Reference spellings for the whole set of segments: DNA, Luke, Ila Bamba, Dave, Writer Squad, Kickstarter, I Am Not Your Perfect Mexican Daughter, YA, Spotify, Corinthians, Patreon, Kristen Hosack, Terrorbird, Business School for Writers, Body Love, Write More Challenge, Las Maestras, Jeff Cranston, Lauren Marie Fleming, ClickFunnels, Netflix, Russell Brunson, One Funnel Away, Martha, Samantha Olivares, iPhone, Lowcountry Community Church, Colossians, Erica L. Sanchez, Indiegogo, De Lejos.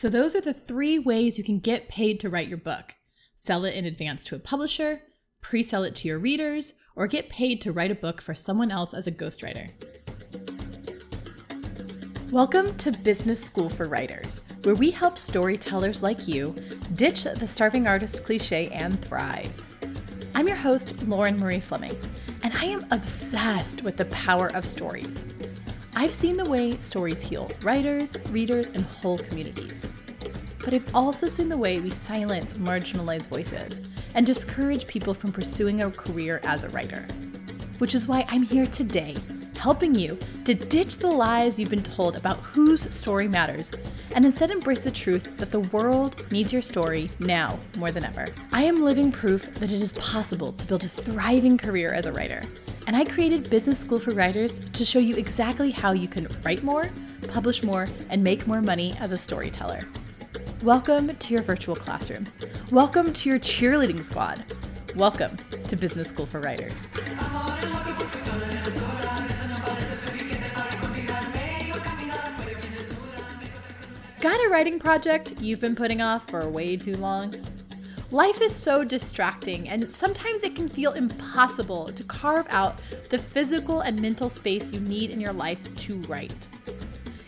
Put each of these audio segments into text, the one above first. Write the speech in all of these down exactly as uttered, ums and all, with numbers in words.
So those are the three ways you can get paid to write your book. Sell it in advance to a publisher, pre-sell it to your readers, or get paid to write a book for someone else as a ghostwriter. Welcome to Business School for Writers, where we help storytellers like you ditch the starving artist cliche and thrive. I'm your host, Lauren Marie Fleming, and I am obsessed with the power of stories. I've seen the way stories heal writers, readers, and whole communities. But I've also seen the way we silence marginalized voices and discourage people from pursuing a career as a writer, which is why I'm here today, helping you to ditch the lies you've been told about whose story matters and instead embrace the truth that the world needs your story now more than ever. I am living proof that it is possible to build a thriving career as a writer, and I created Business School for Writers to show you exactly how you can write more, publish more, and make more money as a storyteller. Welcome to your virtual classroom. Welcome to your cheerleading squad. Welcome to Business School for Writers. Got a writing project you've been putting off for way too long? Life is so distracting, and sometimes it can feel impossible to carve out the physical and mental space you need in your life to write.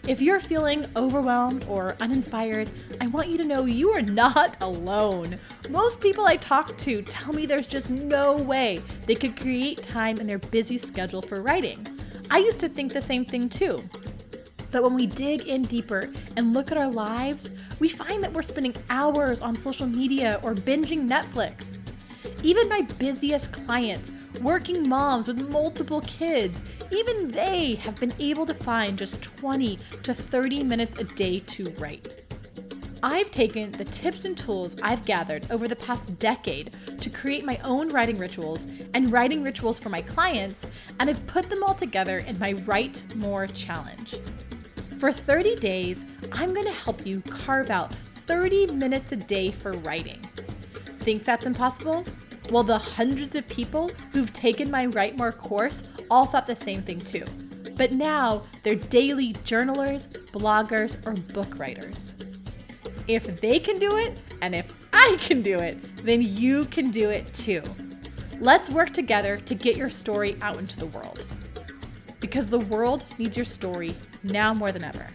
If you're feeling overwhelmed or uninspired, I want you to know you are not alone. Most people I talk to tell me there's just no way they could create time in their busy schedule for writing. I used to think the same thing too. But when we dig in deeper and look at our lives, we find that we're spending hours on social media or binging Netflix. Even my busiest clients, working moms with multiple kids, even they have been able to find just twenty to thirty minutes a day to write. I've taken the tips and tools I've gathered over the past decade to create my own writing rituals and writing rituals for my clients, and I've put them all together in my Write More Challenge. For thirty days, I'm going to help you carve out thirty minutes a day for writing. Think that's impossible? Well, the hundreds of people who've taken my Write More course all thought the same thing too. But now they're daily journalers, bloggers, or book writers. If they can do it, and if I can do it, then you can do it too. Let's work together to get your story out into the world. Because the world needs your story now more than ever.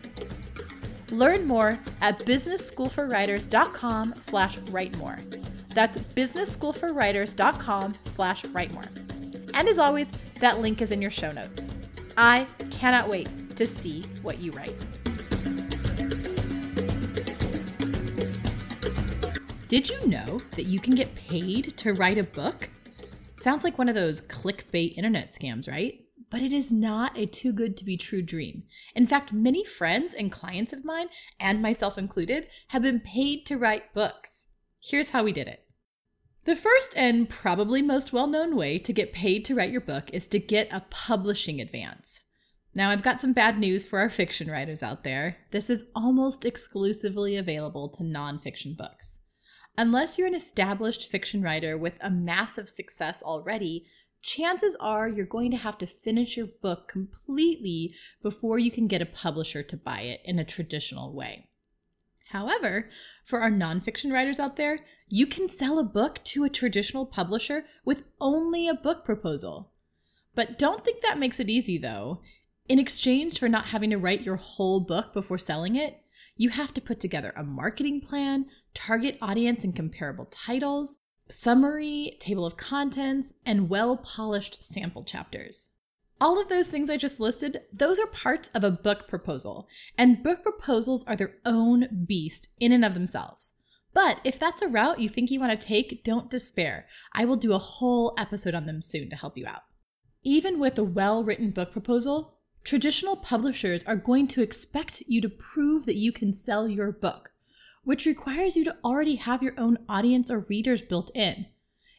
Learn more at businessschoolforwriters.com slash write more. That's businessschoolforwriters.com slash write more. And as always, that link is in your show notes. I cannot wait to see what you write. Did you know that you can get paid to write a book? Sounds like one of those clickbait internet scams, right? But it is not a too good to be true dream. In fact, many friends and clients of mine, and myself included, have been paid to write books. Here's how we did it. The first and probably most well-known way to get paid to write your book is to get a publishing advance. Now, I've got some bad news for our fiction writers out there. This is almost exclusively available to nonfiction books. Unless you're an established fiction writer with a massive success already, chances are you're going to have to finish your book completely before you can get a publisher to buy it in a traditional way. However, for our nonfiction writers out there, you can sell a book to a traditional publisher with only a book proposal. But don't think that makes it easy, though. In exchange for not having to write your whole book before selling it, you have to put together a marketing plan, target audience and comparable titles, summary, table of contents, and well-polished sample chapters. All of those things I just listed, those are parts of a book proposal, and book proposals are their own beast in and of themselves. But if that's a route you think you want to take, don't despair. I will do a whole episode on them soon to help you out. Even with a well-written book proposal, traditional publishers are going to expect you to prove that you can sell your book, which requires you to already have your own audience or readers built in.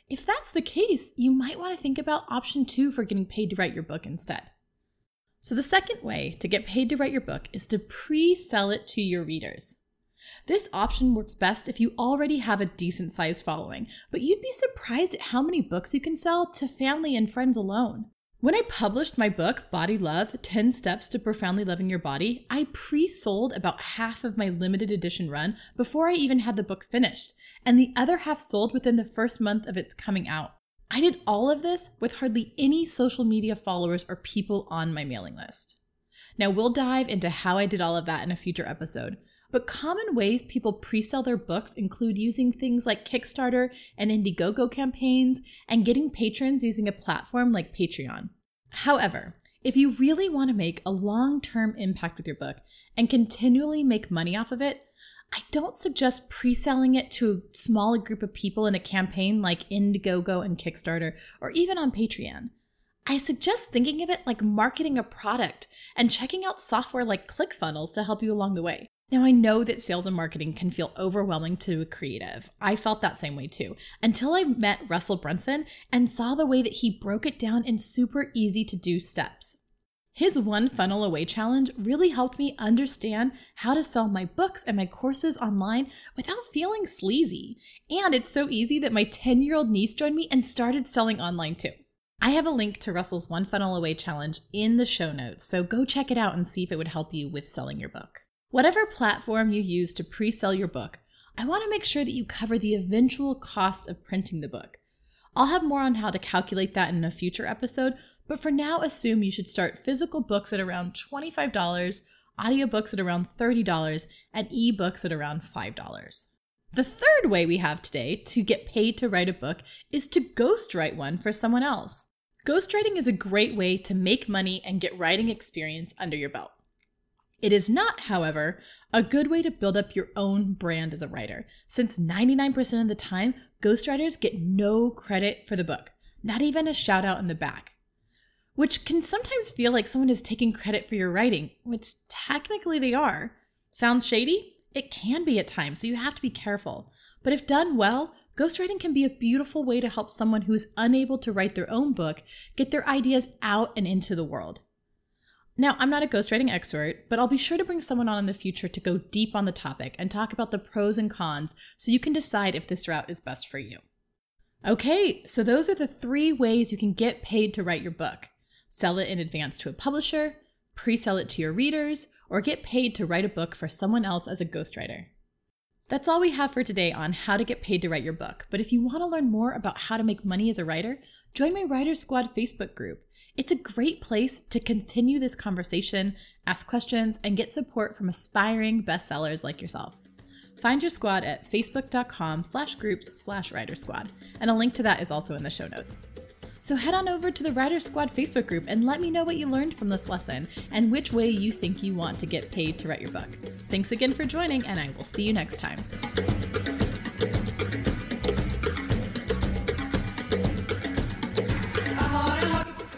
If that's the case, you might want to think about option two for getting paid to write your book instead. So the second way to get paid to write your book is to pre-sell it to your readers. This option works best if you already have a decent sized following, but you'd be surprised at how many books you can sell to family and friends alone. When I published my book, Body Love, ten steps to Profoundly Loving Your Body, I pre-sold about half of my limited edition run before I even had the book finished, and the other half sold within the first month of its coming out. I did all of this with hardly any social media followers or people on my mailing list. Now, we'll dive into how I did all of that in a future episode, but common ways people pre-sell their books include using things like Kickstarter and Indiegogo campaigns and getting patrons using a platform like Patreon. However, if you really want to make a long-term impact with your book and continually make money off of it, I don't suggest pre-selling it to a small group of people in a campaign like Indiegogo and Kickstarter or even on Patreon. I suggest thinking of it like marketing a product and checking out software like ClickFunnels to help you along the way. Now, I know that sales and marketing can feel overwhelming to a creative. I felt that same way too, until I met Russell Brunson and saw the way that he broke it down in super easy to do steps. His One Funnel Away challenge really helped me understand how to sell my books and my courses online without feeling sleazy. And it's so easy that my ten-year-old niece joined me and started selling online too. I have a link to Russell's One Funnel Away challenge in the show notes, so go check it out and see if it would help you with selling your book. Whatever platform you use to pre-sell your book, I want to make sure that you cover the eventual cost of printing the book. I'll have more on how to calculate that in a future episode, but for now, assume you should start physical books at around twenty-five dollars, audiobooks at around thirty dollars, and ebooks at around five dollars. The third way we have today to get paid to write a book is to ghostwrite one for someone else. Ghostwriting is a great way to make money and get writing experience under your belt. It is not, however, a good way to build up your own brand as a writer, since ninety-nine percent of the time, ghostwriters get no credit for the book, not even a shout out in the back, which can sometimes feel like someone is taking credit for your writing, which technically they are. Sounds shady? It can be at times, so you have to be careful. But if done well, ghostwriting can be a beautiful way to help someone who is unable to write their own book get their ideas out and into the world. Now, I'm not a ghostwriting expert, but I'll be sure to bring someone on in the future to go deep on the topic and talk about the pros and cons so you can decide if this route is best for you. Okay, so those are the three ways you can get paid to write your book. Sell it in advance to a publisher, pre-sell it to your readers, or get paid to write a book for someone else as a ghostwriter. That's all we have for today on how to get paid to write your book, but if you want to learn more about how to make money as a writer, join my Writer Squad Facebook group. It's a great place to continue this conversation, ask questions, and get support from aspiring bestsellers like yourself. Find your squad at facebook.com slash groups slash writer squad, and a link to that is also in the show notes. So head on over to the Writer Squad Facebook group and let me know what you learned from this lesson and which way you think you want to get paid to write your book. Thanks again for joining, and I will see you next time.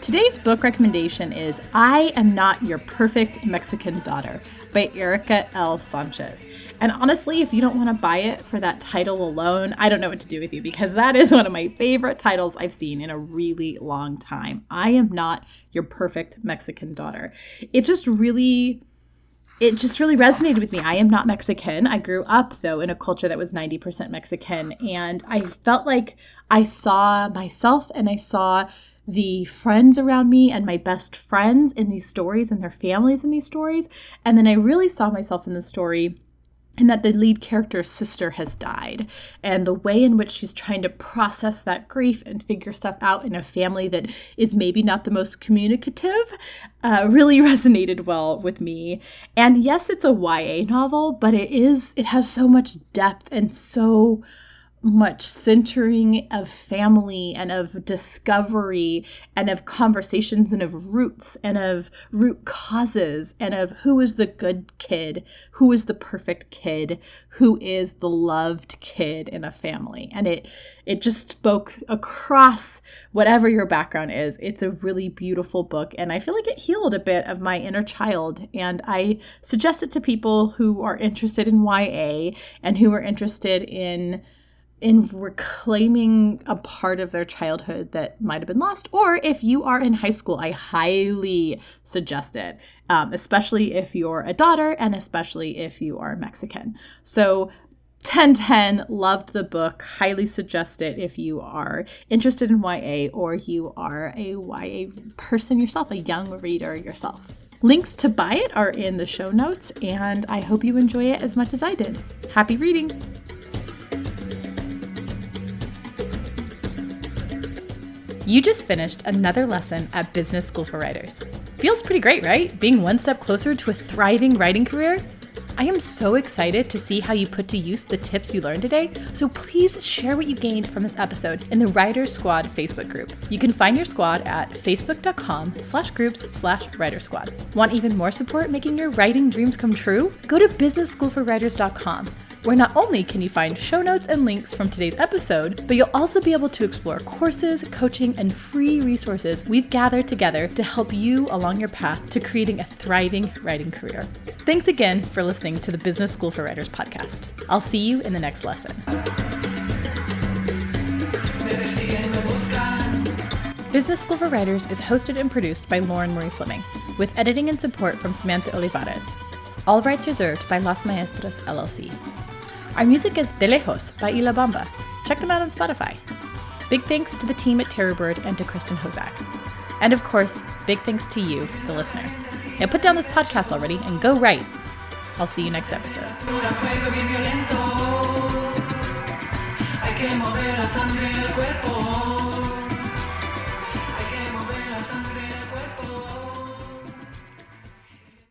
Today's book recommendation is I Am Not Your Perfect Mexican Daughter by Erica L. Sanchez. And honestly, if you don't want to buy it for that title alone, I don't know what to do with you, because that is one of my favorite titles I've seen in a really long time. I Am Not Your Perfect Mexican Daughter. It just really... It just really resonated with me. I am not Mexican. I grew up, though, in a culture that was ninety percent Mexican. And I felt like I saw myself and I saw the friends around me and my best friends in these stories and their families in these stories. And then I really saw myself in the story, and that the lead character's sister has died, and the way in which she's trying to process that grief and figure stuff out in a family that is maybe not the most communicative uh, really resonated well with me. And yes, it's a Y A novel, but it is, it has so much depth and so much centering of family and of discovery and of conversations and of roots and of root causes and of who is the good kid, who is the perfect kid, who is the loved kid in a family. And it it just spoke across whatever your background is. It's a really beautiful book, and I feel like it healed a bit of my inner child, and I suggest it to people who are interested in Y A and who are interested in in reclaiming a part of their childhood that might have been lost. Or if you are in high school, I highly suggest it, um, especially if you're a daughter and especially if you are Mexican. So ten ten, loved the book, highly suggest it if you are interested in Y A or you are a Y A person yourself, a young reader yourself. Links to buy it are in the show notes, and I hope you enjoy it as much as I did. Happy reading! You just finished another lesson at Business School for Writers. Feels pretty great, right? Being one step closer to a thriving writing career? I am so excited to see how you put to use the tips you learned today, so please share what you gained from this episode in the Writer Squad Facebook group. You can find your squad at facebook.com slash groups slash Writer Squad. Want even more support making your writing dreams come true? Go to business school for writers dot com, where not only can you find show notes and links from today's episode, but you'll also be able to explore courses, coaching, and free resources we've gathered together to help you along your path to creating a thriving writing career. Thanks again for listening to the Business School for Writers podcast. I'll see you in the next lesson. Business School for Writers is hosted and produced by Lauren Marie Fleming, with editing and support from Samantha Olivares. All rights reserved by Las Maestras, L L C. Our music is De Lejos by Ila Bamba. Check them out on Spotify. Big thanks to the team at Terrorbird and to Kristen Hosack. And of course, big thanks to you, the listener. Now put down this podcast already and go write. I'll see you next episode.